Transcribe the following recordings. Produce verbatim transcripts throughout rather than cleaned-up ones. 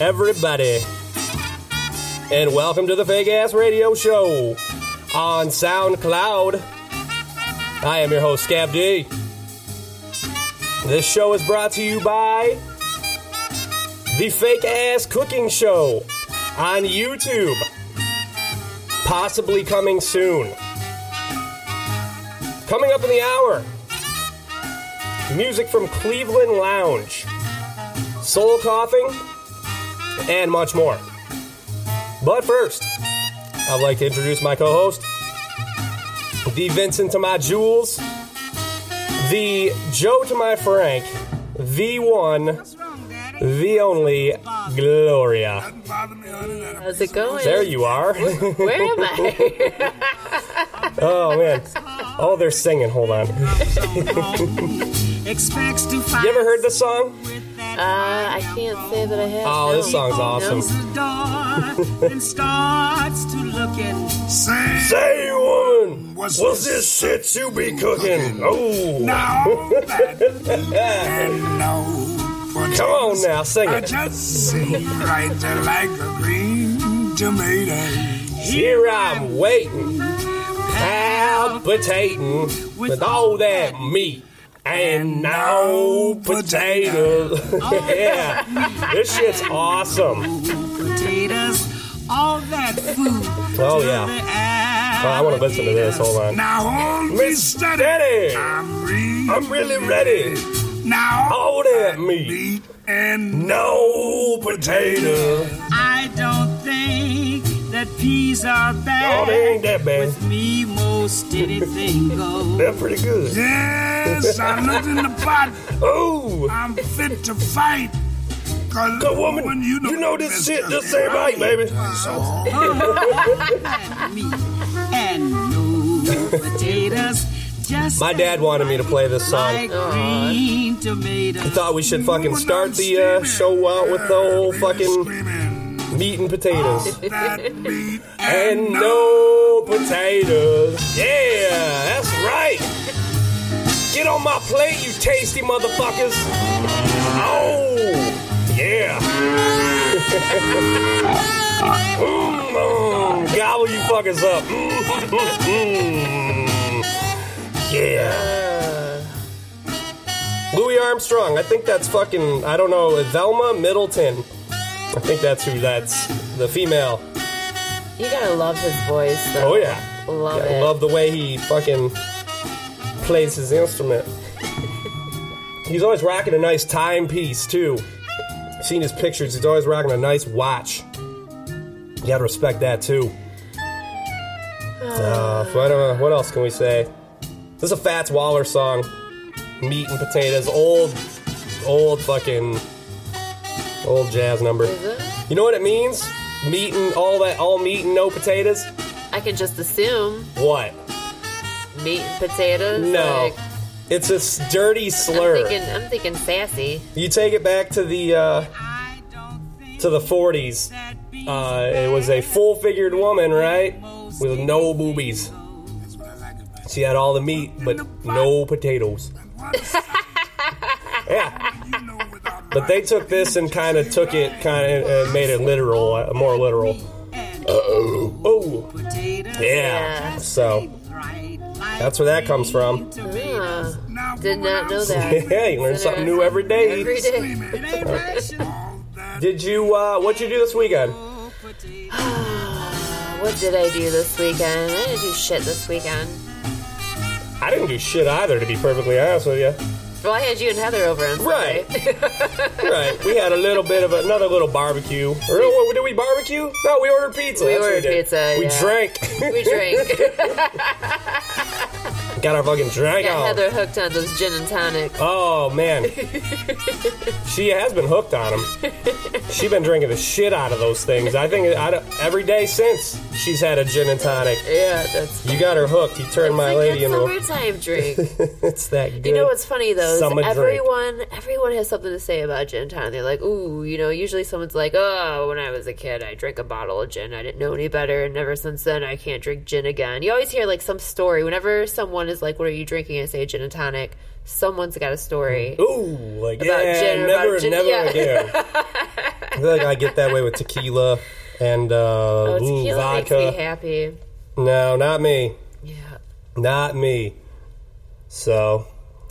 Everybody, and welcome to the Fake Ass Radio Show on SoundCloud. I am your host, Scav D. This show is brought to you by the Fake Ass Cooking Show on YouTube, possibly coming soon. Coming up in the hour, music from Cleveland Lounge, Soul Coughing, and much more. But first, I'd like to introduce my co-host, the Vincent to my Jules, the Joe to my Frank, the one, the only Gloria. How's it going? There you are. Where am I? Oh, man. Oh, they're singing. Hold on. You ever heard this song? Uh, I can't say that I have. Oh, this song's awesome. Say, woman, what's this shit you be cooking? Oh. Come on now, sing it. I just see right there like a green tomato. Here I'm waiting, palpitating with all that meat. And no potatoes. Oh, yeah. This shit's awesome. Potatoes, all that food. Oh, yeah. Well, I want to listen to this. Hold on. Now, Miss Steady. I'm really, I'm really ready. Now, all that meat. meat and no potato. I don't think that peas are bad. Oh, they ain't that bad. With me, most anything goes. They're pretty good. Yes, I looked in the pot. Oh, I'm fit to fight. Cause, Cause woman, woman, you know, you know this shit just ain't right, baby. So me and no potatoes. Just my dad wanted me to play this song. Aww. He thought we should fucking start the uh, show out with the whole fucking meat and potatoes. Meat and, and no potatoes. Yeah, that's right. Get on my plate, you tasty motherfuckers. Oh, yeah. mm, oh, gobble you fuckers up. Mm, mm, mm. Yeah. Louis Armstrong. I think that's fucking, I don't know, Velma Middleton. I think that's who that's, the female. You gotta love his voice, though. Oh, yeah. Love yeah, it. I love the way he fucking plays his instrument. He's always rocking a nice timepiece, too. I've seen his pictures. He's always rocking a nice watch. You gotta respect that, too. Uh, what, uh, what else can we say? This is a Fats Waller song. Meat and potatoes. Old, old fucking... old jazz number. Is it? You know what it means? Meat and all that, all meat and no potatoes? I can just assume. What? Meat and potatoes? No. Like, it's a dirty slur. I'm thinking, I'm thinking sassy. You take it back to the, uh, to the forties. Uh, it was a full-figured woman, right? With no boobies. She had all the meat, but no potatoes. Yeah. But they took this and kind of took it, kind of uh, made it literal, uh, more literal. Uh-oh. Oh. Yeah. yeah. So, that's where that comes from. Uh, did not know that. Yeah, you learn something new every day. Every day. Did you, uh, what'd you do this weekend? What did I do this weekend? I didn't do shit this weekend. I didn't do shit either, to be perfectly honest with you. Well, I had you and Heather over on Sunday. Right. Right. We had a little bit of a, another little barbecue. Or, oh, did we barbecue? No, we ordered pizza. We That's ordered we pizza. We yeah. drank. We drank. Got our fucking drink on. Got Heather hooked on those gin and tonics. Oh, man. She has been hooked on them. She's been drinking the shit out of those things. I think I don't, every day since she's had a gin and tonic. Yeah, that's... You got her hooked. You turned my like lady into a... It's like summertime drink. It's that good. You know what's funny, though? Is everyone, drink. everyone has something to say about gin and tonic. They're like, ooh, you know, usually someone's like, oh, when I was a kid, I drank a bottle of gin. I didn't know any better, and ever since then, I can't drink gin again. You always hear, like, some story. Whenever someone is like, what are you drinking? I say gin and tonic. Someone's got a story. Ooh, like, about yeah, gin, never, about gin. never yeah. again. I feel like I get that way with tequila and uh, oh, tequila ooh, vodka. Tequila makes me happy. No, not me. Yeah. Not me. So,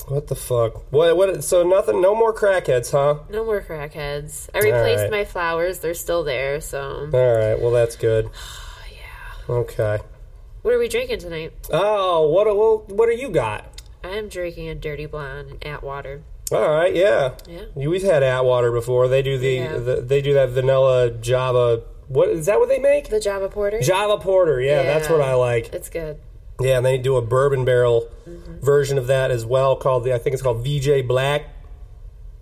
what the fuck? What? What? So nothing, no more crackheads, huh? No more crackheads. I replaced right. my flowers. They're still there, so. All right, well, that's good. Yeah. Okay. What are we drinking tonight? Oh, what what what do you got? I'm drinking a Dirty Blonde in Atwater. All right, yeah, yeah. We've had Atwater before. They do the, yeah. the they do that vanilla Java. What is that? What they make? The Java Porter. Java Porter. Yeah, yeah. That's what I like. It's good. Yeah, and they do a bourbon barrel mm-hmm. version of that as well. Called the I think it's called V J Black,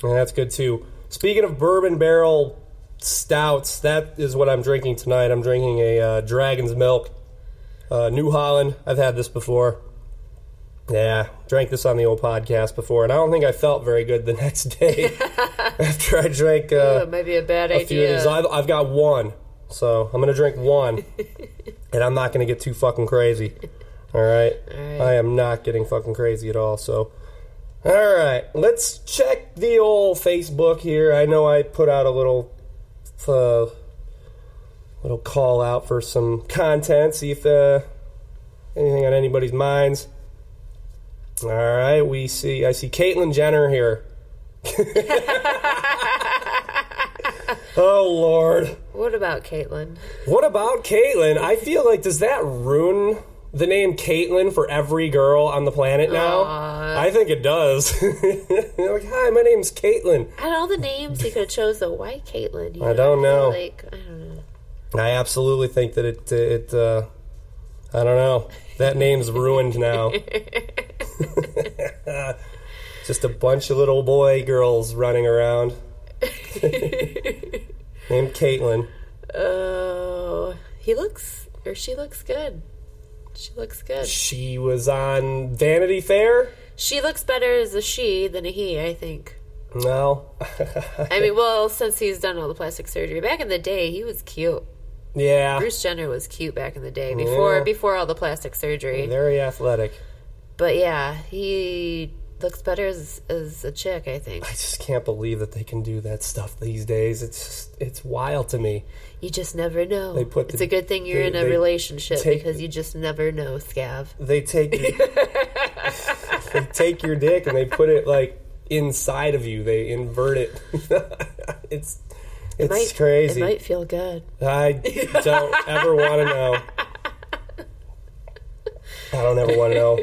and that's good too. Speaking of bourbon barrel stouts, that is what I'm drinking tonight. I'm drinking a uh, Dragon's Milk. Uh, New Holland, I've had this before. Yeah, drank this on the old podcast before, and I don't think I felt very good the next day after I drank uh, Ooh, maybe a bad a idea. Few I've, I've got one, so I'm going to drink one, and I'm not going to get too fucking crazy, all right? all right? I am not getting fucking crazy at all, so... All right, let's check the old Facebook here. I know I put out a little... Uh, Little call out for some content, see if uh, anything on anybody's minds. All right, we see. I see Caitlyn Jenner here. Oh Lord! What about Caitlyn? What about Caitlyn? I feel like does that ruin the name Caitlyn for every girl on the planet now? Aww. I think it does. Like, hi, my name's Caitlyn. Out of all the names, you could have chose the white Caitlyn. You know? I don't know. I feel like I don't know. I absolutely think that it, it uh, I don't know, that name's ruined now. Just a bunch of little boy girls running around. Named Caitlyn. Oh, uh, he looks, or she looks good. She looks good. She was on Vanity Fair? She looks better as a she than a he, I think. No. I mean, well, since he's done all the plastic surgery. Back in the day, he was cute. Yeah. Bruce Jenner was cute back in the day, before yeah. before all the plastic surgery. Very athletic. But yeah, he looks better as, as a chick, I think. I just can't believe that they can do that stuff these days. It's it's wild to me. You just never know. They put the, it's a good thing you're they, in a relationship take, because you just never know, Scav. They take your, they take your dick and they put it, like, inside of you. They invert it. It's... It's it might, crazy. It might feel good. I don't ever want to know. I don't ever want to know.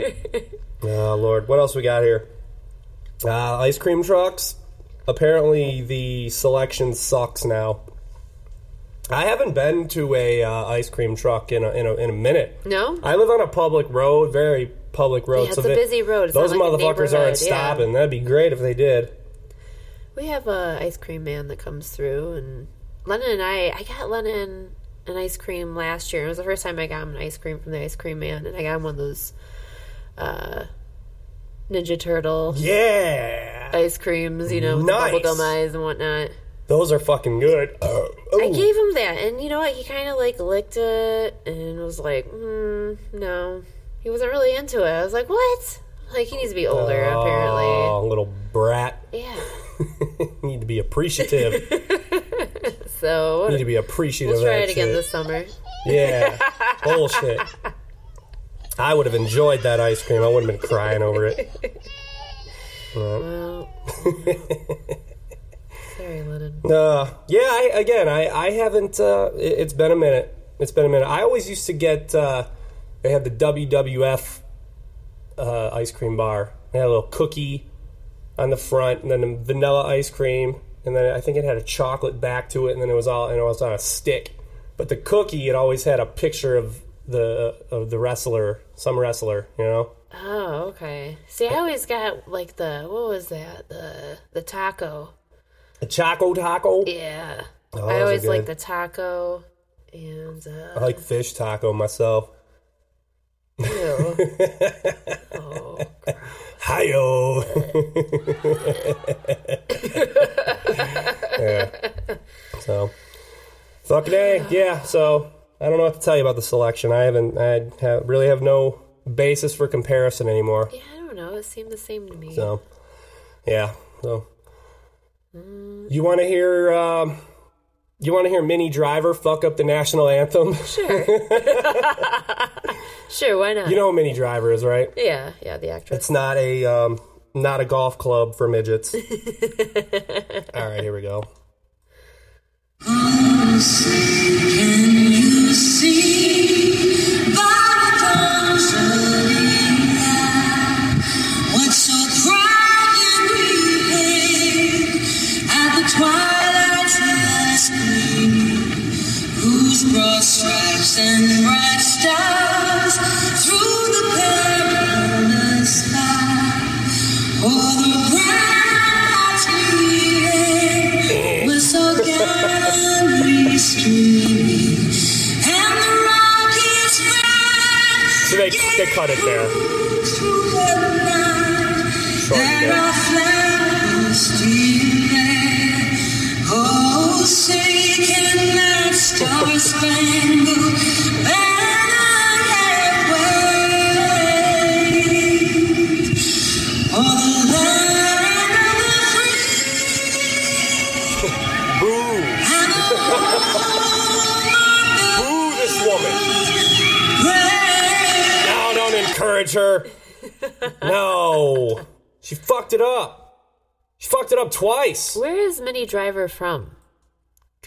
Oh, Lord. What else we got here? Uh, ice cream trucks. Apparently, the selection sucks now. I haven't been to a uh, ice cream truck in a, in a in a minute. No? I live on a public road, very public road. Yeah, it's so a they, busy road. It's those motherfuckers like aren't stopping. Yeah. That'd be great if they did. We have a ice cream man that comes through, and Lennon and I, I got Lennon an ice cream last year. It was the first time I got him an ice cream from the ice cream man, and I got him one of those uh, Ninja Turtle yeah. ice creams, you know, with nice. the bubblegum eyes and whatnot. Those are fucking good. Uh, I gave him that, and you know what? He kind of, like, licked it and was like, mm, no. He wasn't really into it. I was like, what? Like, he needs to be older, oh, apparently. Oh, little brat. Yeah. Need to be appreciative. So need to be appreciative. We'll try it again shit. this summer. Yeah, bullshit. I would have enjoyed that ice cream. I wouldn't have been crying over it. Well, sorry, Lennon. Uh, yeah. I, again, I I haven't. Uh, it, it's been a minute. It's been a minute. I always used to get. Uh, they had the W W F uh, ice cream bar. They had a little cookie. on the front, and then the vanilla ice cream, and then I think it had a chocolate back to it, and then it was all and it was on a stick. But the cookie, it always had a picture of the of the wrestler, some wrestler, you know. Oh, okay. See, I always got like the what was that? The the taco. The Choco Taco? Yeah. Oh, I always like the taco and uh I like fish taco myself. Ew. Oh, gross. Hi-yo. Yeah. So fucking A, yeah. So I don't know what to tell you about the selection. I haven't I have, really have no basis for comparison anymore. Yeah, I don't know. It seemed the same to me. So yeah. So mm. you want to hear um, you want to hear Minnie Driver fuck up the national anthem? Sure. Sure, why not? You know who Minnie Driver is, right? Yeah, yeah, the actress. It's not a um, not a golf club for midgets. All right, here we go. Oh, see, can you see by the dawn's early light, what so bright and brilliant at the twilight's last gleaming, whose broad stripes and bright stars through the perilous sky, o'er the ramparts gleaming, were so gallantly streaming, and the Rockies ran. So they, they cut it there. Short there are flowers still there. Oh, say can that star-spangled banner. Encourage her. No. She fucked it up. She fucked it up twice. Where is Minnie Driver from?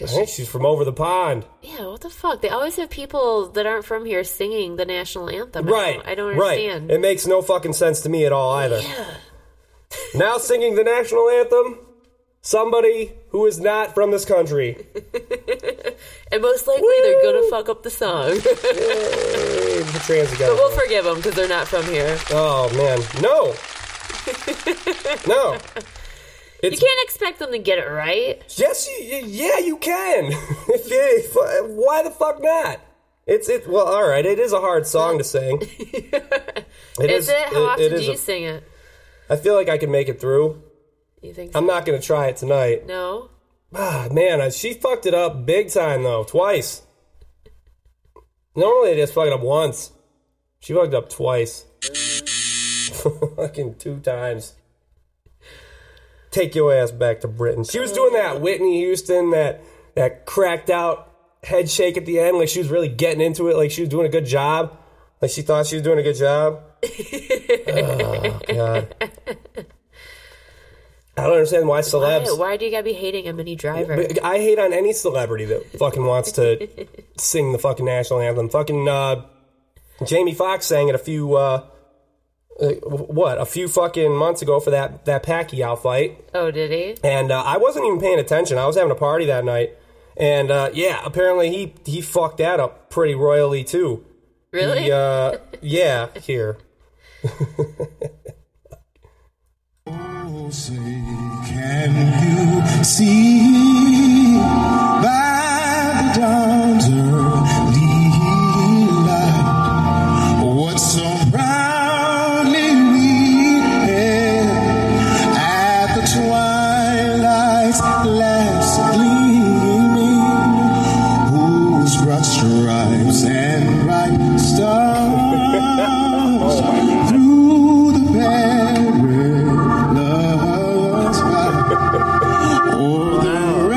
I think she's from over the pond. Yeah, what the fuck? They always have people that aren't from here singing the national anthem. Right. I don't, I don't understand. Right. It makes no fucking sense to me at all either. Yeah. Now singing the national anthem, somebody who is not from this country. And most likely Woo! They're going to fuck up the song. The trans but we'll there. Forgive them because they're not from here. Oh, man. No. No. It's, you can't expect them to get it right. Yes, you, yeah, you can. Why the fuck not? It's it. Well, all right. It is a hard song to sing. It is, is it? How it, often it is do you a, sing it? I feel like I can make it through. You think so? I'm not going to try it tonight. No? Ah, man, she fucked it up big time, though. Twice. Normally, they just fuck it up once. She fucked it up twice. Fucking two times. Take your ass back to Britain. She was doing that Whitney Houston, that that cracked out head shake at the end. Like, she was really getting into it. Like, she was doing a good job. Like, she thought she was doing a good job. Oh, God. I don't understand why celebs... Why, why do you gotta be hating a Minnie Driver? I hate on any celebrity that fucking wants to sing the fucking national anthem. Fucking uh, Jamie Foxx sang it a few, uh, uh, what, a few fucking months ago for that, that Pacquiao fight. Oh, did he? And uh, I wasn't even paying attention. I was having a party that night. And uh, yeah, apparently he, he fucked that up pretty royally, too. Really? He, uh, yeah, here. Oh, say, can you see by the dawn's early light what so proudly we hailed at the twilight's last gleaming, whose broad stripes and bright stars oh, through the perilous. Or the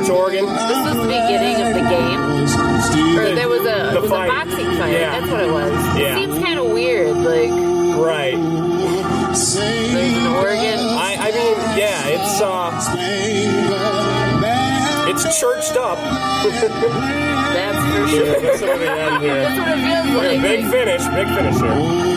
church organ. This was the beginning of the game. Or there was a, the it was fight. a boxing fight. Yeah. That's what it was. Yeah. It seems kind of weird, like. Right. There's an organ. I, I mean, yeah, it's, uh, it's churched up. That's for sure. Yeah, that's what we have here. That's what it feels like. Big finish, big finish here.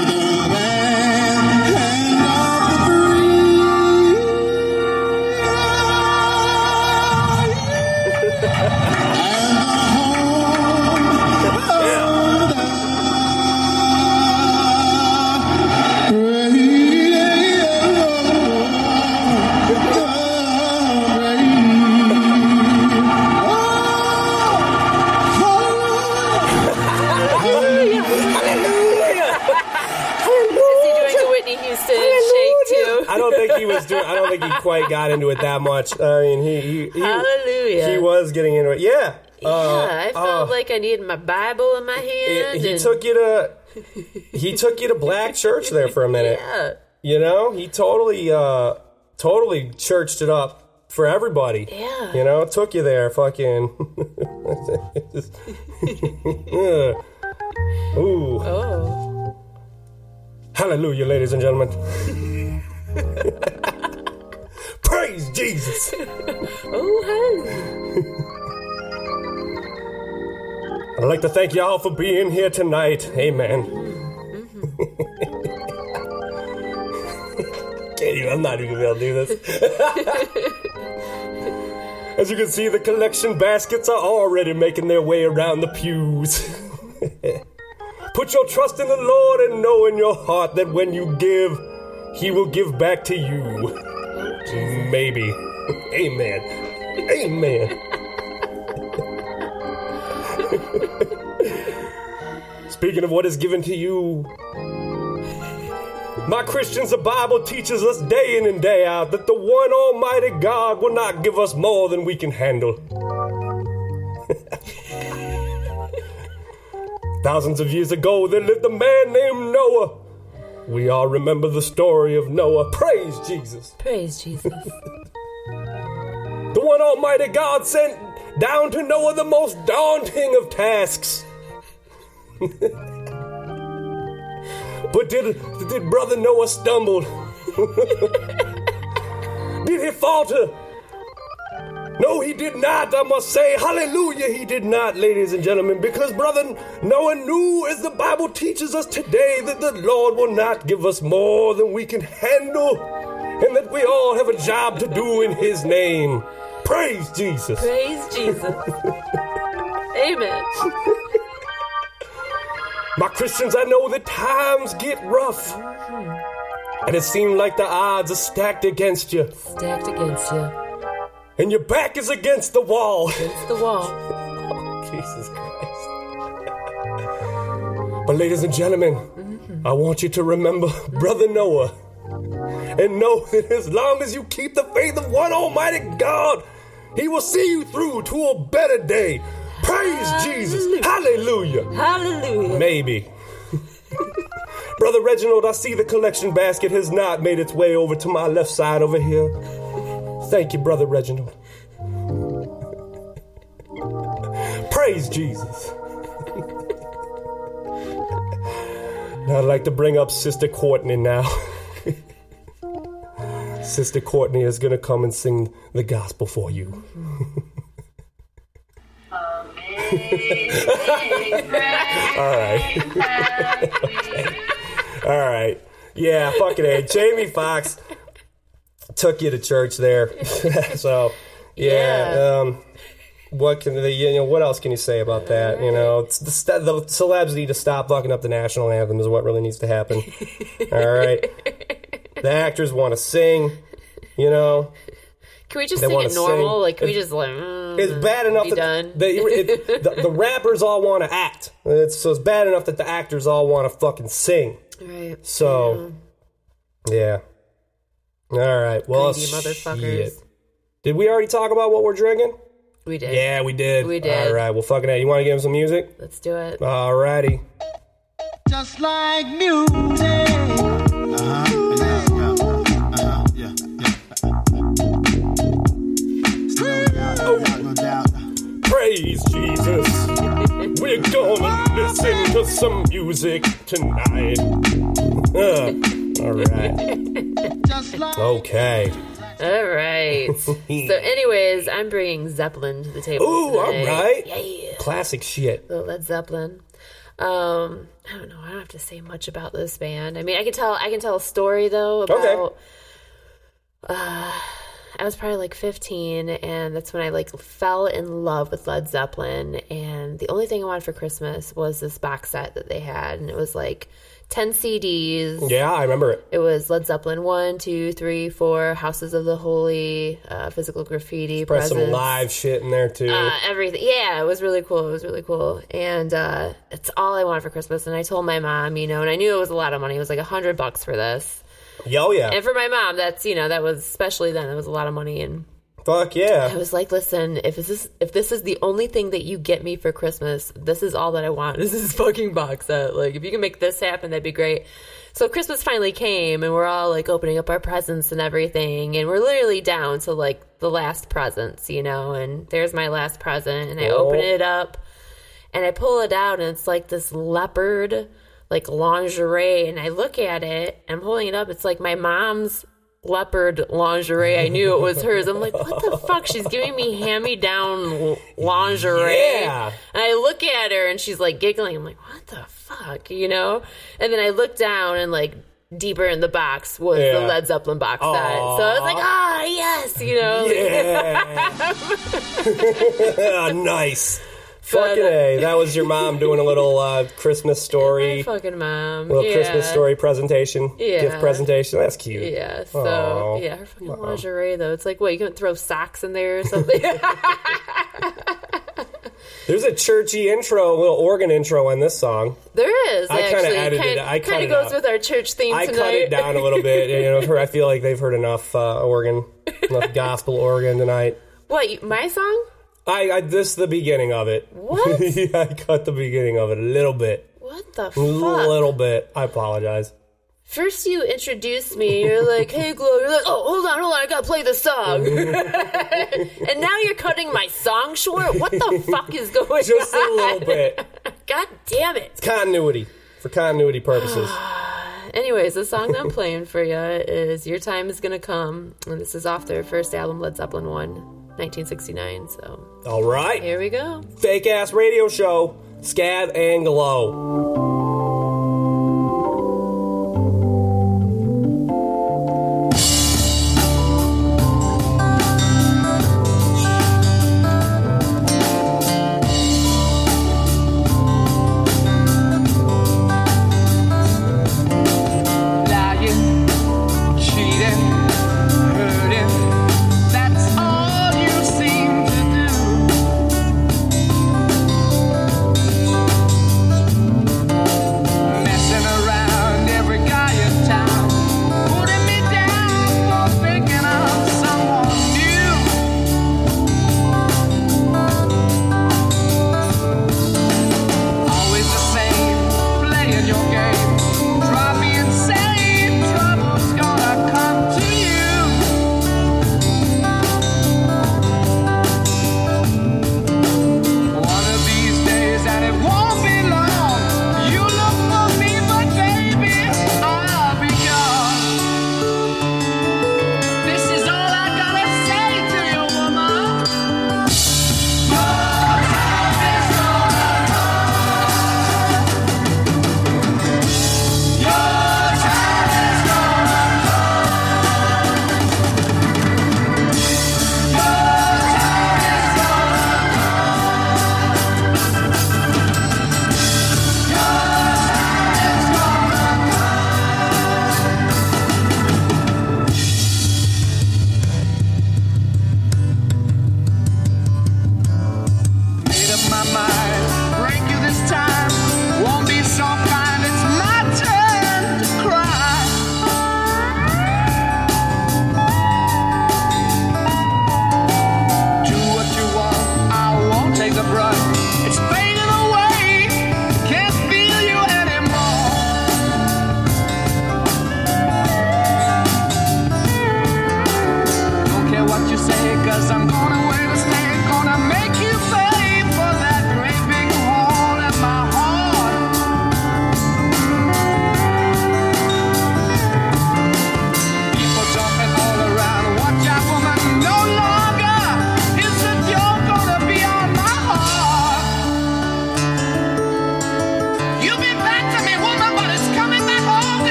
Quite got into it that much. I mean, he he, he, Hallelujah. he was getting into it. Yeah, yeah. Uh, I felt uh, like I needed my Bible in my hand. It, he and... took you to he took you to black church there for a minute. Yeah, you know, he totally uh, totally churched it up for everybody. Yeah, you know, took you there, fucking. Ooh. Oh. Hallelujah, ladies and gentlemen. Praise Jesus! Oh, hey. I'd like to thank y'all for being here tonight. Amen. Mm-hmm. Can't even, I'm not even gonna do this. As you can see, the collection baskets are already making their way around the pews. Put your trust in the Lord and know in your heart that when you give, He will give back to you. Maybe. Amen. Amen. Speaking of what is given to you, my Christians, the Bible teaches us day in and day out that the one Almighty God will not give us more than we can handle. Thousands of years ago, there lived a man named Noah. We all remember the story of Noah. Praise Jesus. Praise Jesus. The one Almighty God sent down to Noah the most daunting of tasks. But did, did brother Noah stumble? Did he falter? No, he did not. I must say, hallelujah, he did not, ladies and gentlemen, because brother Noah knew, as the Bible teaches us today, that the Lord will not give us more than we can handle, and that we all have a job to do in His name. Praise Jesus. Praise Jesus. Amen. My Christians, I know that times get rough, and it seems like the odds are stacked against you. Stacked against you. And your back is against the wall. Against the wall. Oh, Jesus Christ. But ladies and gentlemen, mm-hmm. I want you to remember brother Noah. And know that as long as you keep the faith of one Almighty God, He will see you through to a better day. Praise Hallelujah. Jesus. Hallelujah. Hallelujah. Maybe. Brother Reginald, I see the collection basket has not made its way over to my left side over here. Thank you, brother Reginald. Praise Jesus. Now I'd like to bring up Sister Courtney now. Sister Courtney is going to come and sing the gospel for you. Amazing grace. All right. Okay. All right. Yeah, fucking A. Jamie Foxx took you to church there. So yeah, yeah. Um, what can they, you know, what else can you say about that? You know, it's the, the celebs need to stop fucking up the national anthem is what really needs to happen. All right, the actors want to sing, you know. Can we just they sing it normal sing. Like can it's, we just like mm, it's bad enough that done? They, it, the, the rappers all want to act, it's, so it's bad enough that the actors all want to fucking sing, right? So yeah, yeah. All right, well, shit. Did we already talk about what we're drinking? We did. Yeah, we did. We did. All right, well, fucking it. You want to give him some music? Let's do it. All righty. Just like music. Uh-huh. Yeah, yeah, uh-huh. Yeah, yeah. Slow down. Oh. some music tonight. Uh, all right. Okay. All right. So, anyways, I'm bringing Zeppelin to the table. Ooh, all right. Yeah. Classic shit. The Led Zeppelin. Um, I don't know. I don't have to say much about this band. I mean, I can tell. I can tell a story though about. Okay. Uh, I was probably like fifteen, and that's when I like fell in love with Led Zeppelin. And the only thing I wanted for Christmas was this box set that they had, and it was like ten C Ds. Yeah, I remember it. It was Led Zeppelin one, two, three, four, Houses of the Holy, uh, Physical Graffiti, Presence. Some live shit in there too. Uh, everything. Yeah, it was really cool. It was really cool, and uh, it's all I wanted for Christmas. And I told my mom, you know, and I knew it was a lot of money. It was like a hundred bucks for this. Oh, yeah. And for my mom, that's, you know, that was, especially then, that was a lot of money. And fuck, yeah. I was like, listen, if this is, if this is the only thing that you get me for Christmas, this is all that I want. This is fucking box set. Like, if you can make this happen, that'd be great. So Christmas finally came, and we're all, like, opening up our presents and everything. And we're literally down to, like, the last presents, you know. And there's my last present. And I oh. open it up, and I pull it out, and it's, like, this leopard like lingerie, and I look at it, and I'm holding it up, it's like my mom's leopard lingerie. I knew it was hers. I'm like, what the fuck? She's giving me hand-me-down lingerie. Yeah. And I look at her, and she's like giggling. I'm like, what the fuck, you know? And then I look down, and like deeper in the box was yeah. the Led Zeppelin box set. So I was like, ah, yes, you know? Yeah. Nice. Fucking A. That was your mom doing a little uh, Christmas story. My fucking mom. Little yeah. Christmas story presentation. Yeah. Gift presentation. That's cute. Yeah. So, aww. Yeah, her fucking uh-oh. Lingerie, though. It's like, what, you couldn't throw socks in there or something? There's a churchy intro, a little organ intro on this song. There is, I kind of added kinda, it. I kind of goes up with our church theme I tonight. I cut it down a little bit. You know, I feel like they've heard enough uh, organ, enough gospel organ tonight. What, my song? I, I this is the beginning of it. What? Yeah, I cut the beginning of it a little bit. What the fuck? A little bit. I apologize. First you introduced me. You're like, hey, Glo. You're like, oh, hold on, hold on. I got to play the song. And now you're cutting my song short? What the fuck is going on? Just a little bit. God damn it. It's continuity. For continuity purposes. Anyways, the song that I'm playing for you is Your Time Is Gonna Come. And this is off their first album, Led Zeppelin one. nineteen sixty-nine, so. All right. Here we go. Fake Ass Radio Show, Scav and Glo.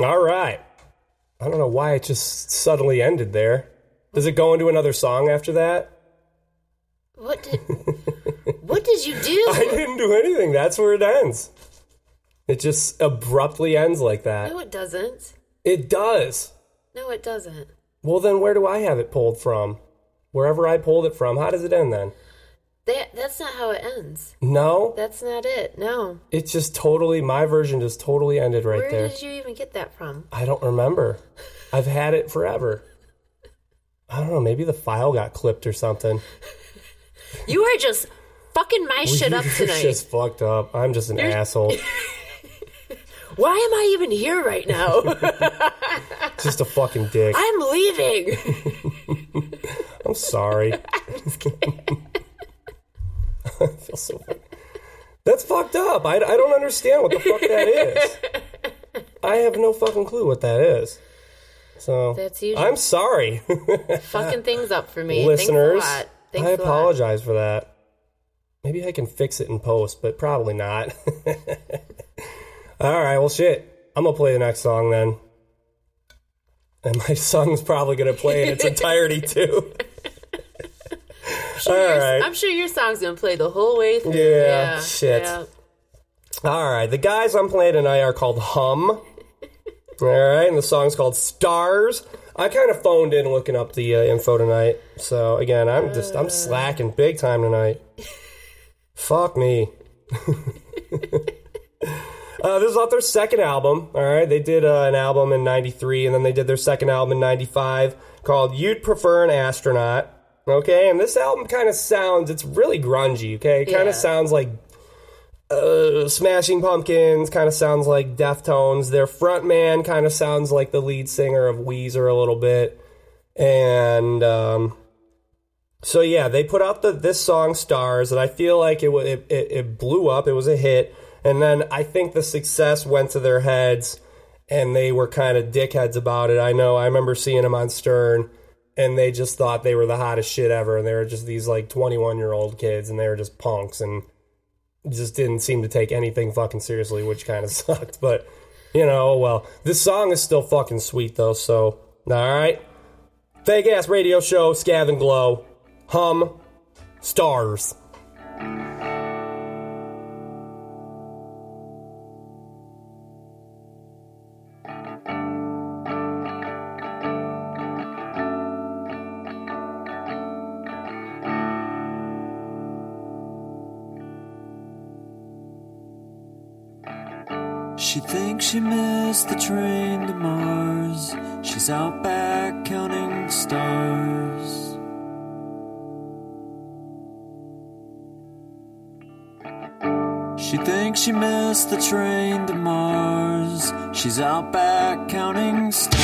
All right. I don't know why it just suddenly ended there. Does it go into another song after that? What did What did you do? I didn't do anything. That's where it ends. It just abruptly ends like that. No, it doesn't. It does. No, it doesn't. Well, then where do I have it pulled from? Wherever I pulled it from, how does it end then? That That's not how it ends. No? That's not it, no. It's just totally, my version just totally ended right there. Where did you even get that from? I don't remember. I've had it forever. I don't know, maybe the file got clipped or something. You are just fucking my shit up tonight. You're just fucked up. I'm just an You're... asshole. Why am I even here right now? Just a fucking dick. I'm leaving. I'm sorry. I'm just kidding. I feel so funny. That's fucked up. I, I don't understand what the fuck that is. I have no fucking clue what that is. So that's usually I'm sorry. Fucking things up for me. Listeners, Thanks a lot. Thanks I apologize a lot. for that. Maybe I can fix it in post, but probably not. All right, well, shit. I'm going to play the next song then. And my song's probably going to play in its entirety, too. I'm, sure All right. I'm sure your song's going to play the whole way through. Yeah, yeah shit. Yeah. All right, the guys I'm playing tonight are called Hum. All right, and the song's called Stars. I kind of phoned in looking up the uh, info tonight. So, again, I'm uh, just I'm slacking big time tonight. Fuck me. Uh, this is off their second album, all right? They did uh, an album in ninety-three, and then they did their second album in ninety-five called You'd Prefer an Astronaut, okay? And this album kind of sounds, it's really grungy, okay? It kind of yeah. sounds like uh, Smashing Pumpkins, kind of sounds like Deftones. Their front man kind of sounds like the lead singer of Weezer a little bit. And um, so, yeah, they put out the this song, Stars, and I feel like it it, it, it blew up. It was a hit. And then I think the success went to their heads, and they were kind of dickheads about it. I know, I remember seeing them on Stern, and they just thought they were the hottest shit ever, and they were just these, like, twenty-one-year-old kids, and they were just punks, and just didn't seem to take anything fucking seriously, which kind of sucked. But, you know, well, this song is still fucking sweet, though, so, all right? Fake Ass Radio Show, Scav and Glo, Hum, Stars. She thinks she missed the train to Mars. She's out back counting stars. She thinks she missed the train to Mars. She's out back counting stars.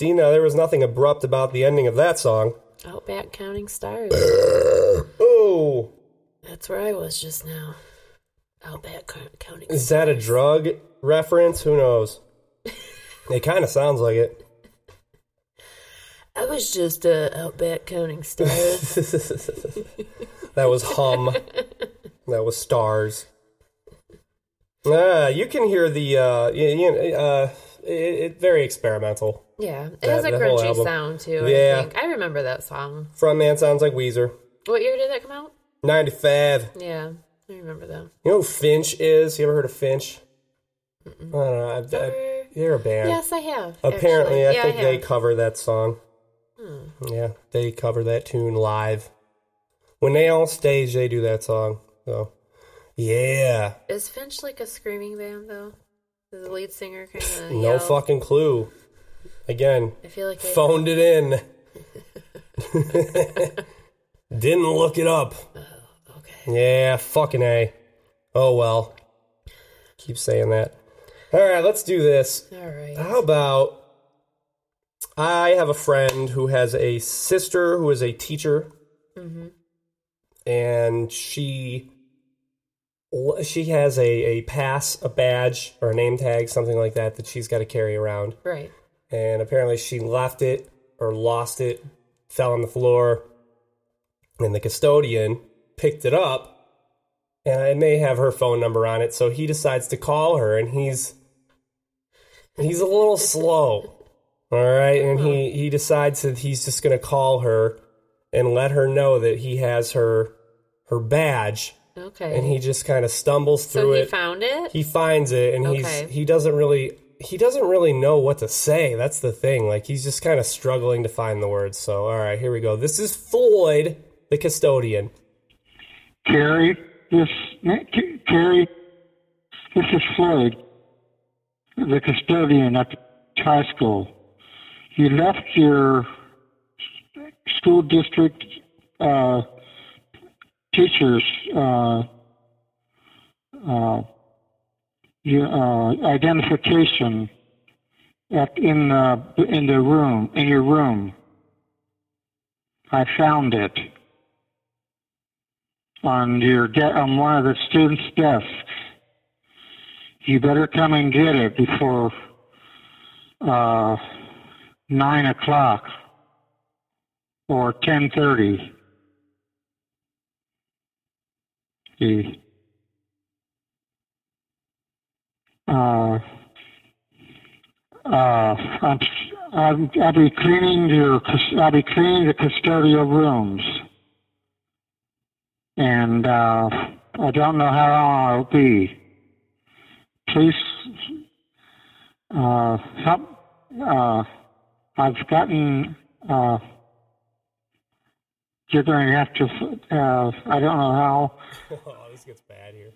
See, now there was nothing abrupt about the ending of that song. Outback Counting Stars. Oh. That's where I was just now. Outback Counting Stars. Is that a drug reference? Who knows? It kind of sounds like it. I was just uh, Outback Counting Stars. That was Hum. That was Stars. Ah, you can hear the, uh, you, you know, uh, it, it, very experimental. Yeah, it that, has a grungy sound, too, yeah. I think. I remember that song. Frontman sounds like Weezer. What year did that come out? ninety-five. Yeah, I remember that. You know who Finch is? You ever heard of Finch? Mm-mm. I don't know. I've, I've, they're a band. Yes, I have. Apparently, I yeah, think I they cover that song. Hmm. Yeah, they cover that tune live. When they on stage, they do that song, so... Yeah. Is Finch like a screaming band, though? Does the lead singer kind of No yell? Fucking clue. Again, I feel like I phoned don't. It in. Didn't look it up. Oh, okay. Yeah, fucking A. Oh, well. Keep saying that. All right, let's do this. All right. How about... I have a friend who has a sister who is a teacher. Mm-hmm. And she... She has a, a pass, a badge, or a name tag, something like that, that she's got to carry around. Right. And apparently she left it, or lost it, fell on the floor, and the custodian picked it up, and it may have her phone number on it, so he decides to call her, and he's he's a little slow, all right? And he, he decides that he's just going to call her and let her know that he has her her badge. Okay. And he just kind of stumbles through it. So he found it? He finds it, and okay. he's he doesn't really he doesn't really know what to say. That's the thing. Like, he's just kind of struggling to find the words. So, all right, here we go. This is Floyd, the custodian. Carrie, this Carrie, this is Floyd, the custodian at the high school. You left your school district. Uh, Teachers, uh, uh, your, uh, identification at, in the in the room in your room. I found it on your de- on one of the students' desks. You better come and get it before uh, nine o'clock or ten thirty. Uh, uh, I'm, I'm, I'll be cleaning your, I'll be cleaning the custodial rooms, and uh, I don't know how long I'll be. Please uh, help. Uh, I've gotten. Uh, You're going to have to, uh, I don't know how. Oh, this gets bad here.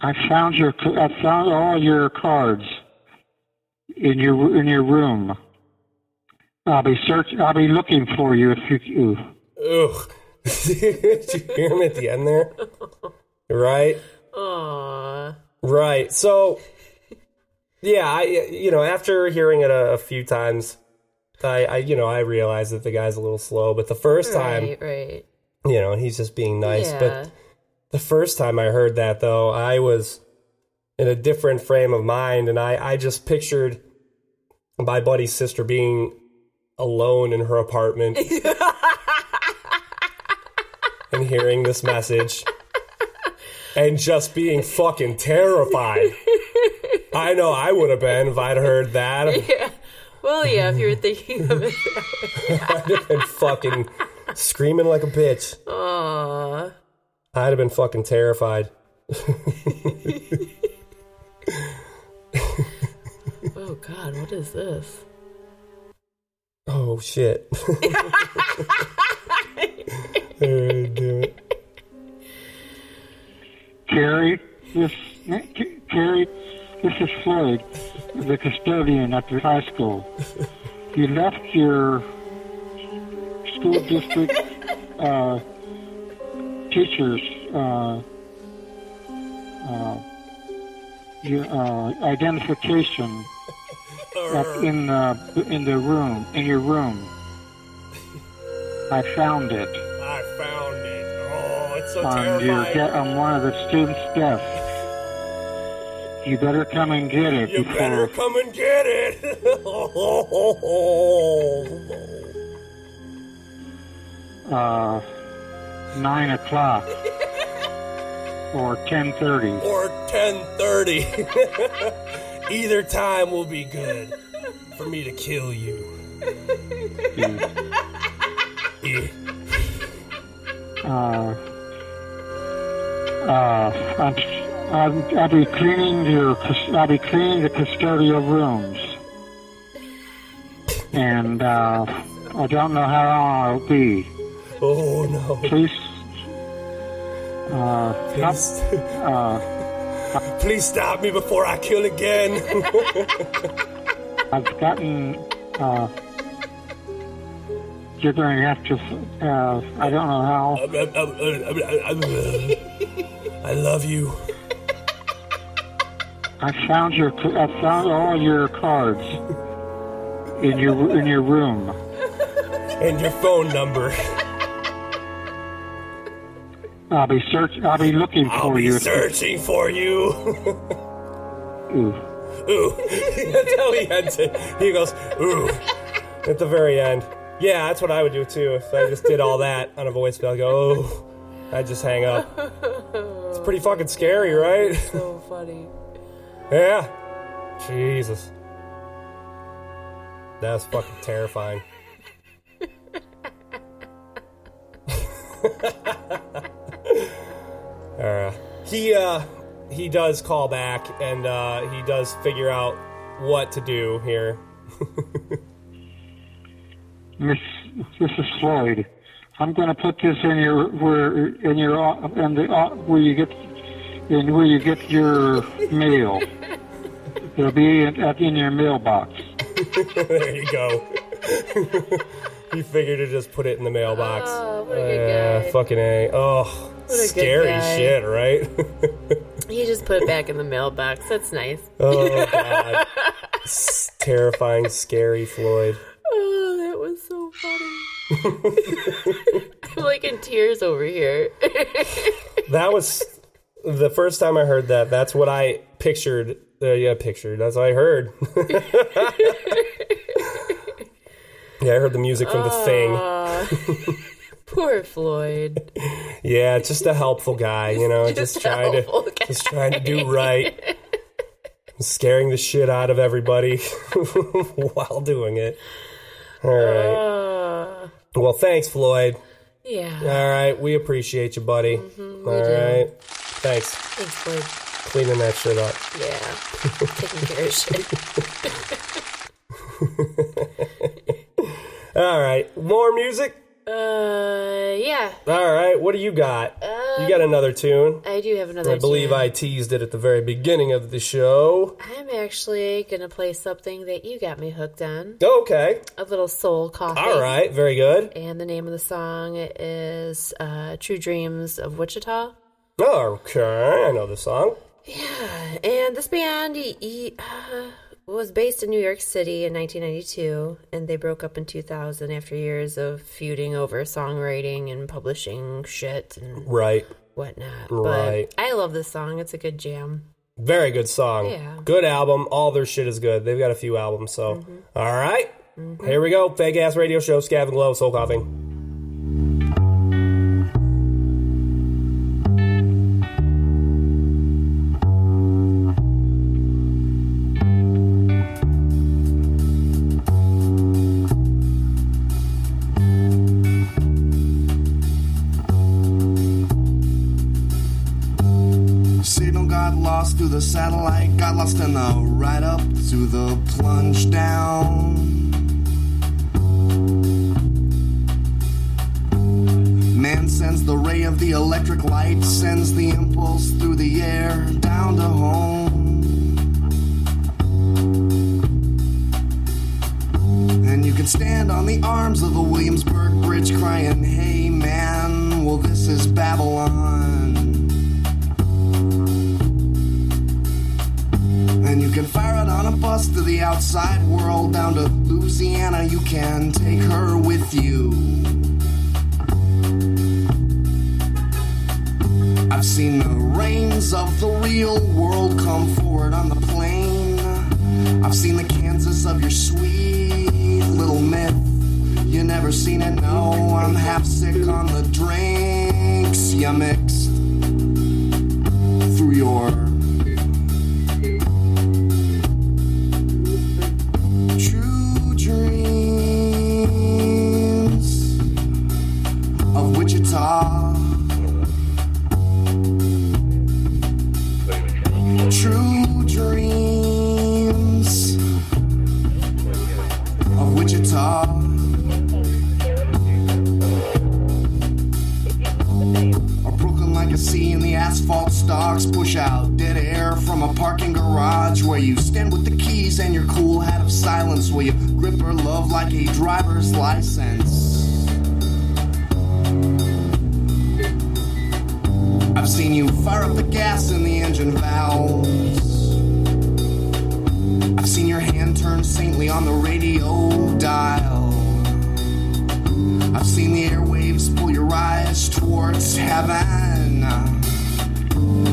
I found your, I found all your cards in your, in your room. I'll be searching, I'll be looking for you if you. Ugh. Did you hear him at the end there? Right? Aww. Right. So, yeah, I, you know, after hearing it a, a few times, I, I, you know, I realize that the guy's a little slow, but the first time, right, right. you know, he's just being nice. Yeah. But the first time I heard that, though, I was in a different frame of mind, and I, I just pictured my buddy's sister being alone in her apartment and hearing this message and just being fucking terrified. I know I would have been if I'd heard that. Yeah. Well, yeah, if you were thinking of it. I'd have been fucking screaming like a bitch. Aww. I'd have been fucking terrified. Oh, God, what is this? Oh, shit. Carrie, this, Carrie, this is Floyd, the custodian at the high school. You left your school district uh, teachers' uh, uh, your, uh, identification up in the in the room, in your room. I found it. I found it. Oh, it's so on terrifying. Your, on one of the students' desks. You better come and get it. You before... better come and get it. uh, nine o'clock. Or ten thirty. Or ten thirty. Either time will be good for me to kill you. uh, uh, I'm, I'm, I'll be cleaning your, I'll be cleaning the custodial rooms, and uh, I don't know how long I'll be. Oh no! Please. Uh, Please. Uh, uh, Please stop me before I kill again. I've gotten. Uh, you're going to have to. Uh, I don't know how. I'm, I'm, I'm, I'm, I'm, uh, I love you. I found your. I found all your cards in your in your room. And your phone number. I'll be search. I'll be looking I'll for be you. I'll be searching for you. Ooh. Ooh. Until he ends it. He goes, ooh. At the very end. Yeah, that's what I would do, too. If I just did all that on a voicemail, I'd go, ooh. I'd just hang up. It's pretty fucking scary, right? It's so funny. Yeah. Jesus. That was fucking terrifying. Uh, he uh, he does call back, and uh, he does figure out what to do here. Miss, this is Floyd. I'm going to put this in your where in your in the where you get in where you get your mail. It'll be in, in your mailbox. There you go. He figured to just put it in the mailbox. Oh, what a good uh, guy. Fucking A. Oh. What a scary shit, right? He just put it back in the mailbox. That's nice. Oh, God. Terrifying, scary Floyd. Oh, that was so funny. I'm like in tears over here. That was the first time I heard that. That's what I pictured. Uh, yeah, pictured. That's what I heard. Yeah, I heard the music from uh... The Thing. Poor Floyd. Yeah, just a helpful guy, you know, just, just trying to guy. just trying to do right. Scaring the shit out of everybody while doing it. All right. Uh, well, thanks, Floyd. Yeah. All right, we appreciate you, buddy. Mm-hmm, All right. Do. Thanks. Thanks, Floyd. Cleaning that shit up. Yeah. Taking care of shit. All right. More music? Uh, yeah. All right, what do you got? Um, you got another tune? I do have another tune. I believe tune. I teased it at the very beginning of the show. I'm actually going to play something that you got me hooked on. Okay. A little Soul Coughing. All right, very good. And the name of the song is uh, True Dreams of Wichita. Okay, I know the song. Yeah, and this band... He, he, uh, was based in New York City in nineteen ninety-two, and they broke up in two thousand after years of feuding over songwriting and publishing shit and right. whatnot. Right. But I love this song. It's a good jam. Very good song. Yeah. Good album. All their shit is good. They've got a few albums, so. Mm-hmm. All right. Mm-hmm. Here we go. Fake Ass Radio Show, Scav and Glo, Soul Coughing. Through the satellite, got lost in the ride up to the plunge down. Man sends the ray of the electric light, sends the impulse through the air down to home. And you can stand on the arms of the Williamsburg Bridge crying, hey man, well this is Babylon. And you can fire it on a boat. lost to the outside world, down to Louisiana, you can take her with you. I've seen the rains of the real world come forward on the plain. I've seen the Kansas of your sweet little myth. You never seen it, no, I'm half sick on the drinks you mixed through your true dreams of Wichita. Or broken like a sea in the asphalt stalks, push out dead air from a parking garage where you stand with the keys and your cool hat of silence, where you grip her love like a driver's license. I've seen you fire up the gas in the engine valves. I've seen your hand turn saintly on the radio dial. I've seen the airwaves pull your eyes towards heaven.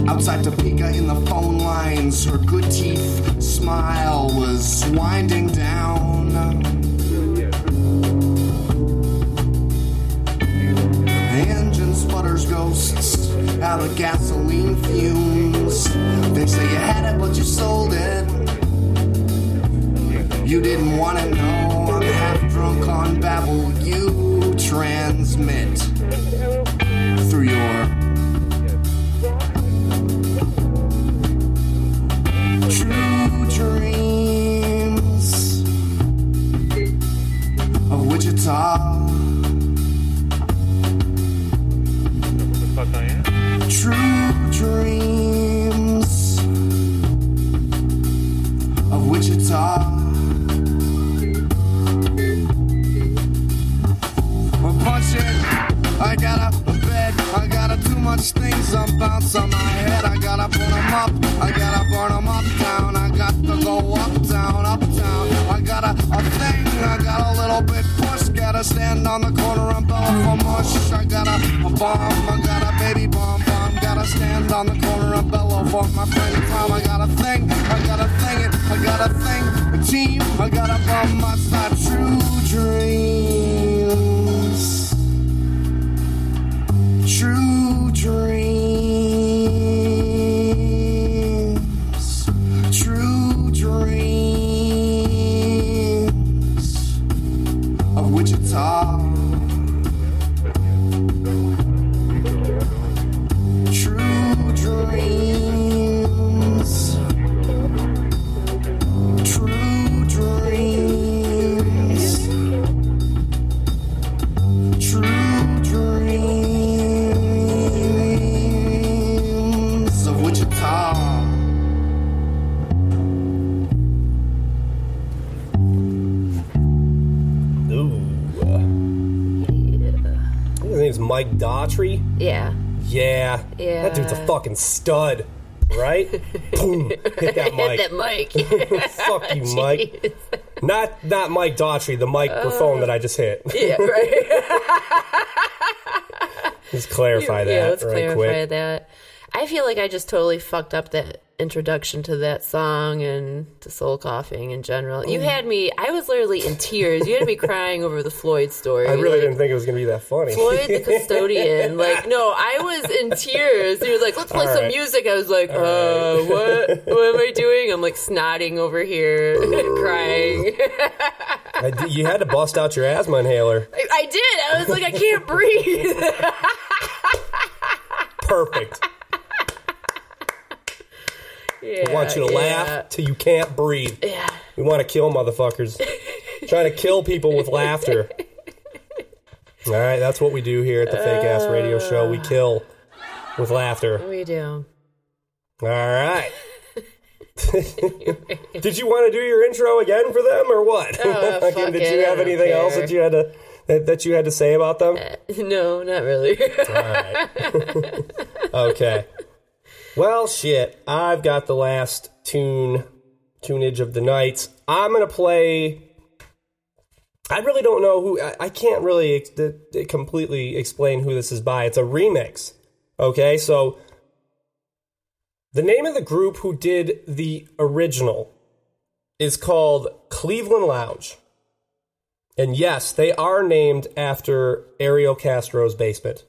Outside Topeka in the phone lines, her good teeth smile was winding down. Engine sputters ghosts out of gasoline fumes. They say you had it, but you sold it. You didn't want to know. I'm half drunk on babble. You transmit through your true dreams of Wichita. True dreams of Wichita. I'm punching, I got a bed, I got a too much things, I'm bouncing on my head. I gotta put them up, I gotta burn them uptown. I got to go uptown, uptown. I got a, a thing, I got a little bit push. Gotta stand on the corner and bell for mush. I got a, a bomb, I got a baby bomb. Gotta stand on the corner and bellow for my friend Tom. I got a thing, I got a thing, it, I got a thing, a team, I got a bum, I start true dreams. True dreams, true dreams of Wichita. Mike Daughtry? Yeah. Yeah. Yeah. That dude's a fucking stud, right? Boom. Hit that mic. Hit that mic. Yeah. Fuck you, Jeez. Mike. Not not Mike Daughtry, the microphone uh, that I just hit. Yeah, right. Let's clarify that. Yeah, let's right clarify quick. that. I feel like I just totally fucked up that introduction to that song and to Soul Coughing in general. You had me, I was literally in tears. You had me crying over the Floyd story. I really like, didn't think it was going to be that funny. Floyd the custodian. Like, no, I was in tears. He was like, let's play All some right. music. I was like, All uh, right. what? What am I doing? I'm like snotting over here, crying. I did, you had to bust out your asthma inhaler. I, I did. I was like, I can't breathe. Perfect. Yeah, we want you to yeah. laugh till you can't breathe. Yeah. We want to kill motherfuckers. Trying to kill people with laughter. All right, that's what we do here at the uh, Fake Ass Radio Show. We kill with laughter. We do. All right. Did you want to do your intro again for them or what? Oh, fuck Did it, you have anything care. else that you had to that, that you had to say about them? Uh, no, not really. All right. Okay. Well, shit, I've got the last tune tunage of the nights. I'm going to play... I really don't know who... I, I can't really ex- completely explain who this is by. It's a remix. Okay, so... The name of the group who did the original is called Cleveland Lounge. And yes, they are named after Ariel Castro's basement.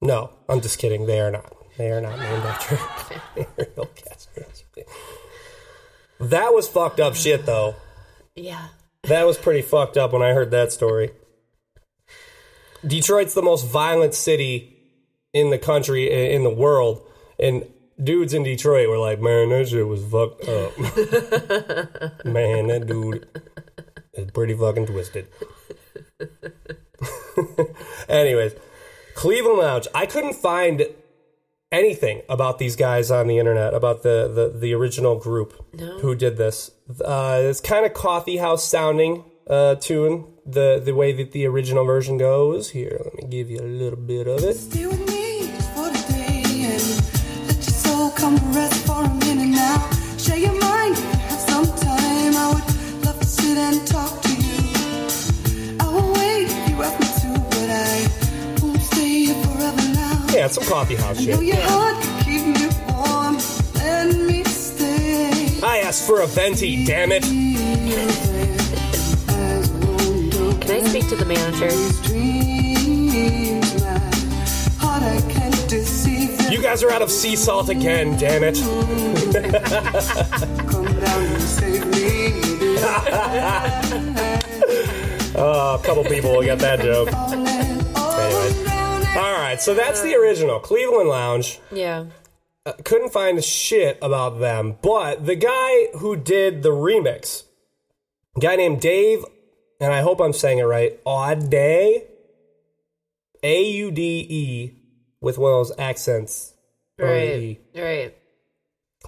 No, I'm just kidding. They are not. They are not named after Ariel Castro's basement. That was fucked up shit, though. Yeah. That was pretty fucked up when I heard that story. Detroit's the most violent city in the country, in the world. And... dudes in Detroit were like, man, that shit was fucked up. Man, that dude is pretty fucking twisted. Anyways, Cleveland Lounge. I couldn't find anything about these guys on the internet, about the, the, the original group no. who did this. Uh, it's kind of coffee house sounding uh, tune, the, the way that the original version goes. Here, let me give you a little bit of it. Stay with me. Come rest for a minute now. Share your mind, have some time. I would love to sit and talk to you. I will wait if you ask me to, but I won't stay here forever now. Yeah, it's some coffee house shit. I know your heart can keep me warm. Let me stay. I asked for a venti, damn it. Can I speak to the manager? You guys are out of sea salt again, damn it. Oh, a couple people will get that joke. Anyway. All right, so that's the original, Cleveland Lounge. Yeah. Uh, couldn't find shit about them, but the guy who did the remix, a guy named Dave, and I hope I'm saying it right, Audé, A U D E, with one of those accents. Right, right.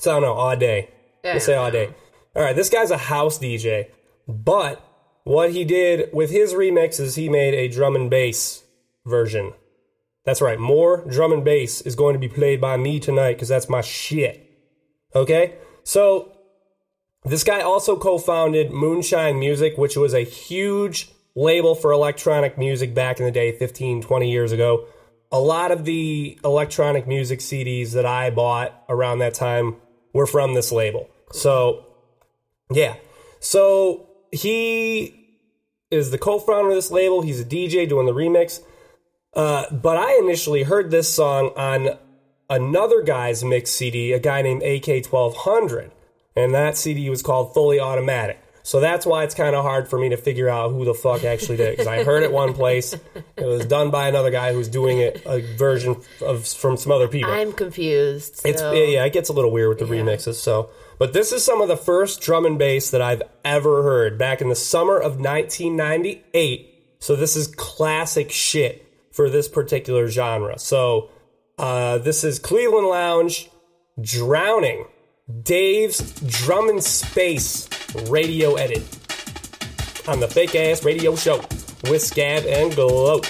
So I don't know, Audé. Let's say Audé. All right, this guy's a house D J. But what he did with his remix is he made a drum and bass version. That's right, more drum and bass is going to be played by me tonight because that's my shit. Okay? So this guy also co-founded Moonshine Music, which was a huge label for electronic music back in the day, fifteen, twenty years ago. A lot of the electronic music C Ds that I bought around that time were from this label. So, yeah. So, he is the co-founder of this label. He's a D J doing the remix. Uh, but I initially heard this song on another guy's mix C D, a guy named A K twelve hundred. And that C D was called Fully Automatic. So that's why it's kind of hard for me to figure out who the fuck actually did it. Because I heard it one place. It was done by another guy who's doing it, a version of from some other people. I'm confused. So. It's yeah, it gets a little weird with the yeah. remixes. So, but this is some of the first drum and bass that I've ever heard back in the summer of nineteen ninety-eight. So this is classic shit for this particular genre. So uh, this is Cleveland Lounge, Drowning, Dave's Drum and Space Radio Edit on the Fake Ass Radio Show with Scav and Glo.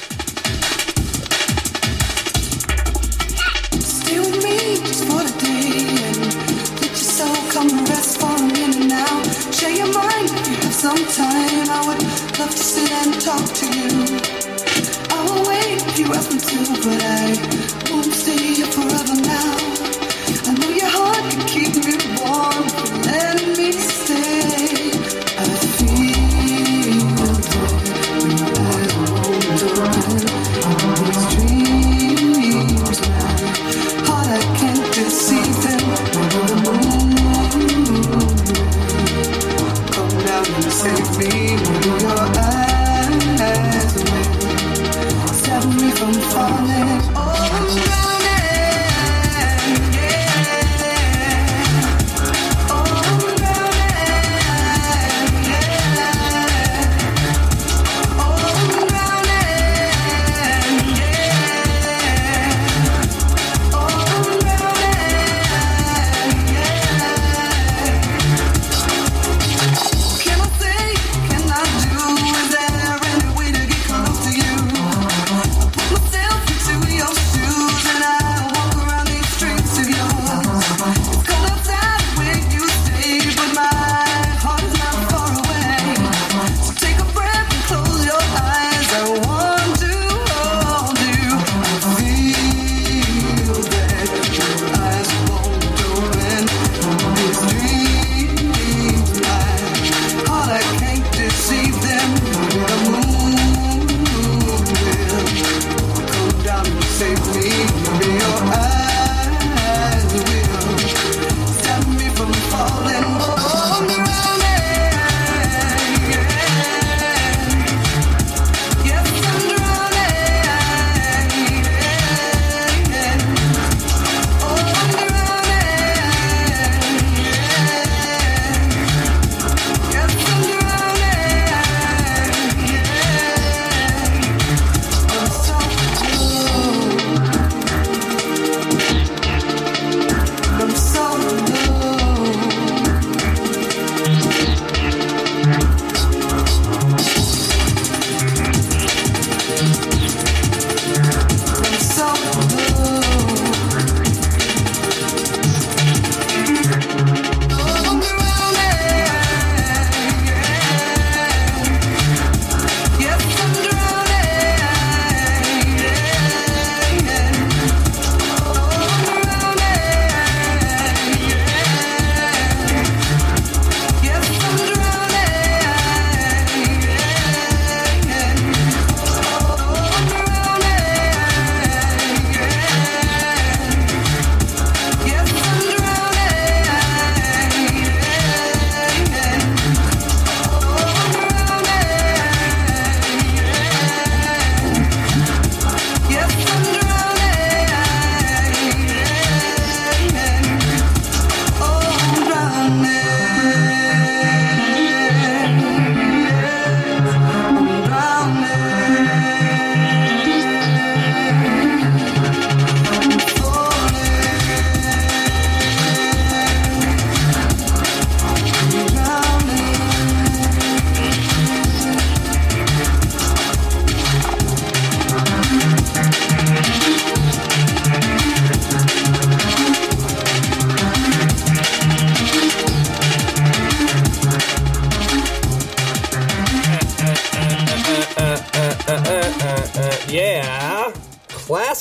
Stay with me just for the day and let yourself come rest for a minute now. Share your mind if you have some time. I would love to sit and talk to you. I will wait if you ask me to, but I won't stay here forever now. I know your heart can keep me warm. Let me stay. I feel the dreams now. Heart, I can't deceive them. The moon, come down and save me with your eyes. Save me from falling. Oh,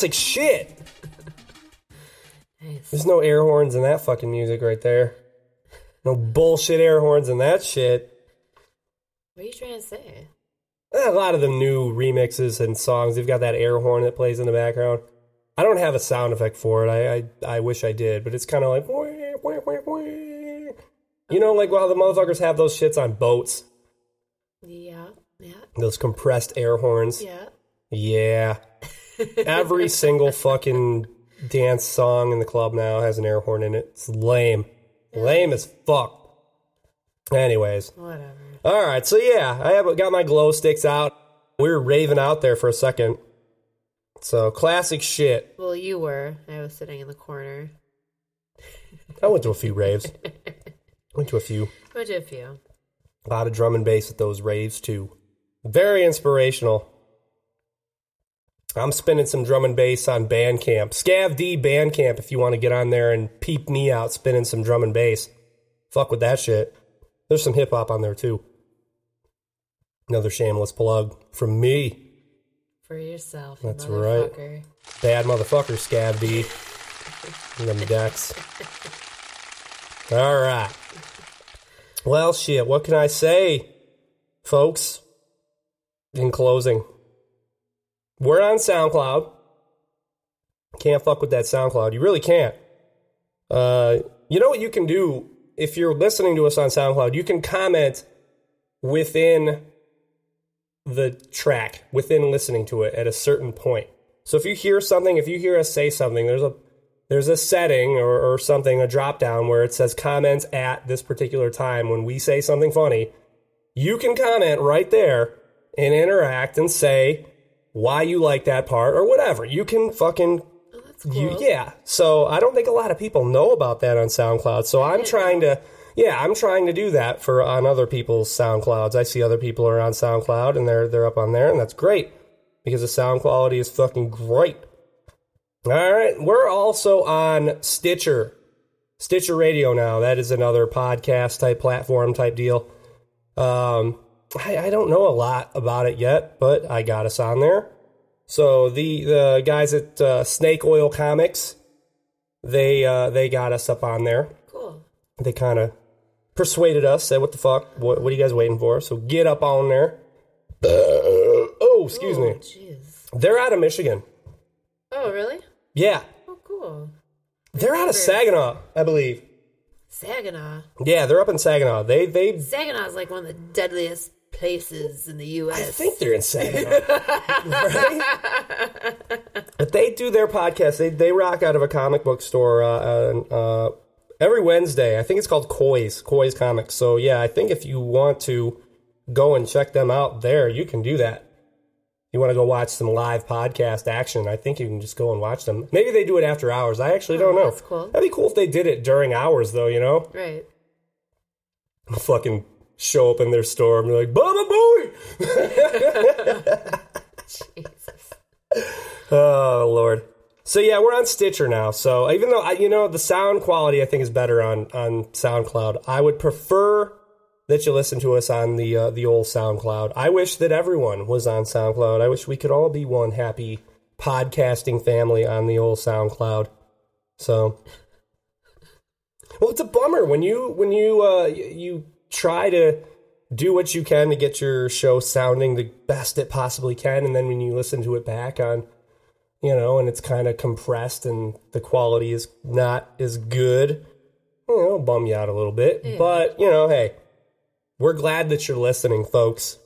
classic shit. Nice. There's no air horns in that fucking music right there. No bullshit air horns in that shit. What are you trying to say? A lot of the new remixes and songs, they've got that air horn that plays in the background. I don't have a sound effect for it. I I, I wish I did, but it's kind of like... Wah, wah, wah, wah. You know, like, while well, the motherfuckers have those shits on boats. Yeah, yeah. Those compressed air horns. Yeah. Yeah. Every single fucking dance song in the club now has an air horn in it. It's lame. Yeah. Lame as fuck. Anyways. Whatever. All right, so yeah, I have got my glow sticks out. We were raving out there for a second. So, classic shit. Well, you were. I was sitting in the corner. I went to a few raves. Went to a few. Went to a few. A lot of drum and bass at those raves, too. Very inspirational. I'm spinning some drum and bass on Bandcamp. Scav D Bandcamp, if you want to get on there and peep me out spinning some drum and bass. Fuck with that shit. There's some hip-hop on there, too. Another shameless plug from me. For yourself, that's motherfucker. Right. Bad motherfucker, Scav D. And them decks. All right. Well, shit, what can I say, folks, in closing? We're on SoundCloud. Can't fuck with that SoundCloud. You really can't. Uh, you know what you can do if you're listening to us on SoundCloud? You can comment within the track, within listening to it at a certain point. So if you hear something, if you hear us say something, there's a There's a setting or, or something, a drop-down, where it says comments at this particular time when we say something funny. You can comment right there and interact and say why you like that part or whatever. You can fucking... Oh, that's cool. You, yeah. So I don't think a lot of people know about that on SoundCloud. So I'm trying to... Yeah, I'm trying to do that for on other people's SoundClouds. I see other people are on SoundCloud and they're they're up on there, and that's great because the sound quality is fucking great. All right, we're also on Stitcher, Stitcher Radio now. That is another podcast-type platform-type deal. Um, I, I don't know a lot about it yet, but I got us on there. So the, the guys at uh, Snake Oil Comics, they uh, they got us up on there. Cool. They kind of persuaded us, said, what the fuck, what, what are you guys waiting for? So get up on there. Oh, excuse Ooh, me. Geez. They're out of Michigan. Oh, really? Yeah. Oh, cool. They're out of Saginaw, I believe. Saginaw? Yeah, they're up in Saginaw. They they Saginaw's like one of the deadliest places in the U S. I think they're in Saginaw. Right? But they do their podcast. They they rock out of a comic book store uh, uh, every Wednesday. I think it's called Coy's, Coy's Comics. So, yeah, I think if you want to go and check them out there, you can do that. You want to go watch some live podcast action, I think you can just go and watch them. Maybe they do it after hours. I actually don't oh, know. That's cool. That'd be cool if they did it during hours, though, you know? Right. I'll fucking show up in their store and be like, Baba Boy! Jesus. Oh, Lord. So, yeah, we're on Stitcher now. So, even though, I, you know, the sound quality, I think, is better on, on SoundCloud. I would prefer... that you listen to us on the uh, the old SoundCloud. I wish that everyone was on SoundCloud. I wish we could all be one happy podcasting family on the old SoundCloud. So, well, it's a bummer when you when you uh, you try to do what you can to get your show sounding the best it possibly can, and then when you listen to it back on, you know, and it's kind of compressed and the quality is not as good. You know, it'll bum you out a little bit, yeah. But you know, hey. We're glad that you're listening, folks.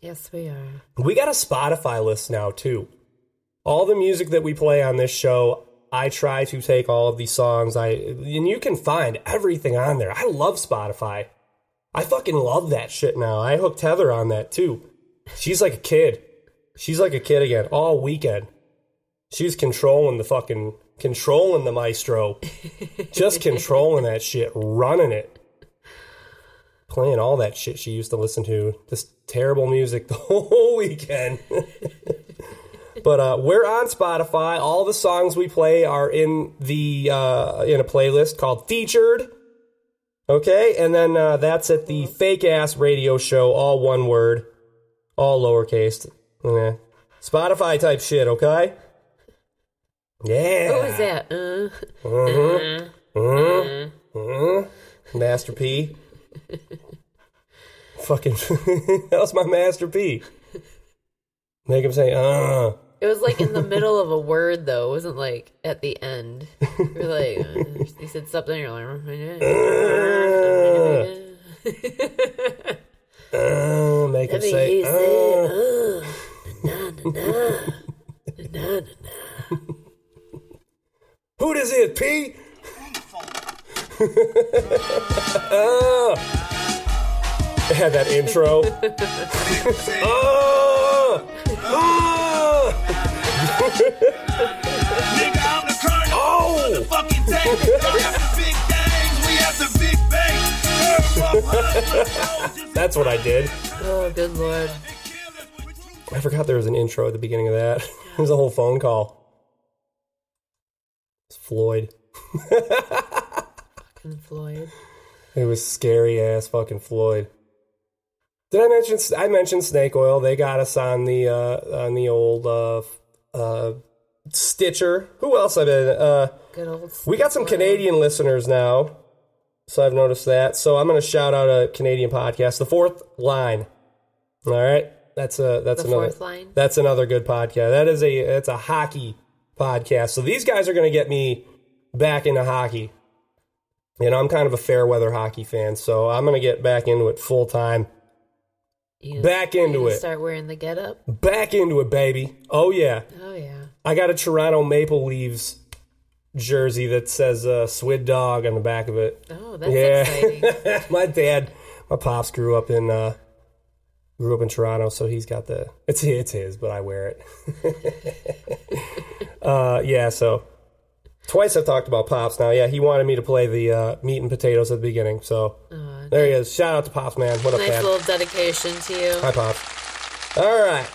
Yes, we are. We got a Spotify list now, too. All the music that we play on this show, I try to take all of these songs. I and you can find everything on there. I love Spotify. I fucking love that shit now. I hooked Heather on that, too. She's like a kid. She's like a kid again, all weekend. She was controlling the fucking, controlling the maestro. Just controlling that shit, running it. Playing all that shit she used to listen to. Just terrible music the whole weekend. But uh, we're on Spotify. All the songs we play are in the uh, in a playlist called Featured. Okay? And then uh, that's at the Fake Ass Radio Show. All one word. All lowercase. Yeah. Spotify type shit, okay? Yeah. What was that? Uh, mm-hmm. Uh, mm-hmm. Mm-hmm. Master P. Fucking, that was my Master P. Make him say, uh. It was like in the middle of a word, though. It wasn't like at the end. You're like, uh, he said something, you're like, uh, uh, make him say, uh. Na, na, na. Na, na, na. Who does it, P? Oh. They had that intro. Oh! Oh! Nigga, I'm the colonel. Oh! The fucking tank. We have the big bangs. We have the big bangs. That's what I did. Oh, good Lord. I forgot there was an intro at the beginning of that. It was a whole phone call. It's Floyd. Fucking Floyd. It was scary ass fucking Floyd. Did I mention I mentioned snake oil? They got us on the uh, on the old uh, uh, Stitcher. Who else? I've been. Uh, Good old. We got some oil. Canadian listeners now, so I've noticed that. So I'm going to shout out a Canadian podcast, The Fourth Line. All right. That's a that's the another line. That's another good podcast. That is a that's a hockey podcast. So these guys are going to get me back into hockey. You know, I'm kind of a fair weather hockey fan, so I'm going to get back into it full time. You back into it. Start wearing the getup. Back into it, baby. Oh yeah. Oh yeah. I got a Toronto Maple Leafs jersey that says uh, "Swid Dog" on the back of it. Oh, that's yeah. exciting. My dad, my pops grew up in. Uh, Grew up in Toronto, so he's got the... It's it's his, but I wear it. uh, yeah, so... Twice I've talked about Pops now. Yeah, he wanted me to play the uh, meat and potatoes at the beginning, so... Uh, there nice. He is. Shout out to Pops, man. What nice up, man? Nice little dedication to you. Hi, Pops. All right.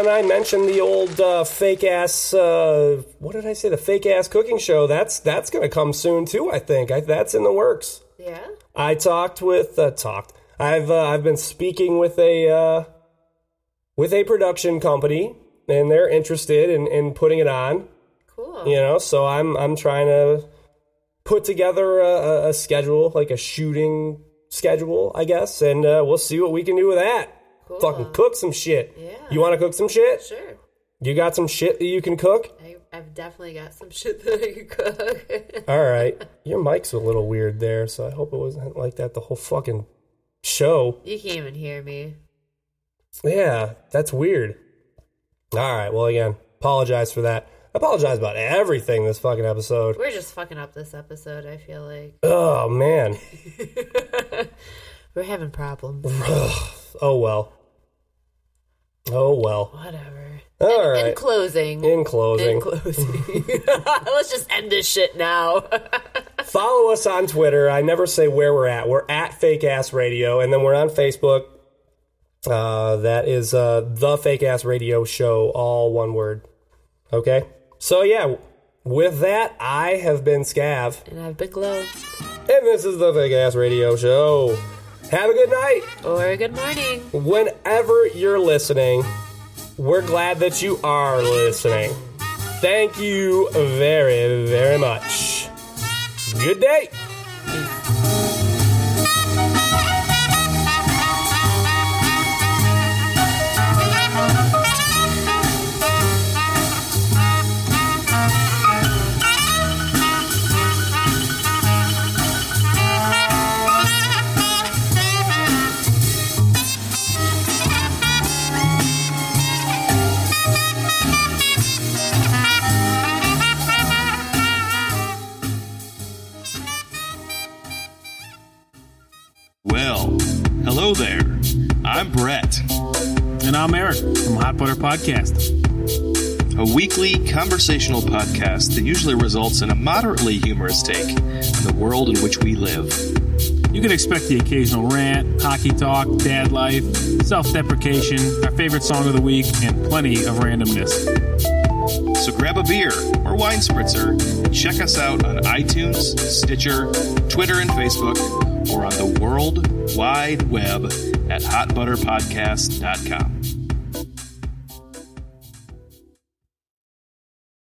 And I mentioned the old uh, fake-ass... Uh, what did I say? The fake-ass cooking show. That's that's going to come soon, too, I think. I, that's in the works. Yeah? I talked with... Uh, talked... I've uh, I've been speaking with a uh, with a production company, and they're interested in, in putting it on. Cool. You know, so I'm I'm trying to put together a, a schedule, like a shooting schedule, I guess, and uh, we'll see what we can do with that. Cool. Fucking cook some shit. Yeah. You want to cook some shit? Sure. You got some shit that you can cook? I, I've definitely got some shit that I can cook. All right. Your mic's a little weird there, so I hope it wasn't like that the whole fucking show. You can't even hear me. Yeah, that's weird. All right, well, again, apologize for that. I apologize about everything this fucking episode. We're just fucking up this episode, I feel like. Oh, man. We're having problems. Oh, well. Oh, well. Whatever. All in, right. In closing. In closing. In closing. Let's just end this shit now. Follow us on Twitter. I never say where we're at. We're at Fake Ass Radio, and then we're on Facebook. Uh, that is uh, the Fake Ass Radio Show, all one word. Okay? So, yeah, with that, I have been Scav. And I've been Glo. And this is the Fake Ass Radio Show. Have a good night. Or a good morning. Whenever you're listening, we're glad that you are listening. Thank you very, very much. Good day. Hello there, I'm Brett. And I'm Eric from Hot Butter Podcast, a weekly conversational podcast that usually results in a moderately humorous take on the world in which we live. You can expect the occasional rant, hockey talk, dad life, self-deprecation, our favorite song of the week, and plenty of randomness. So grab a beer or wine spritzer and check us out on iTunes, Stitcher, Twitter, and Facebook, or on the World Wide Web at hot butter podcast dot com.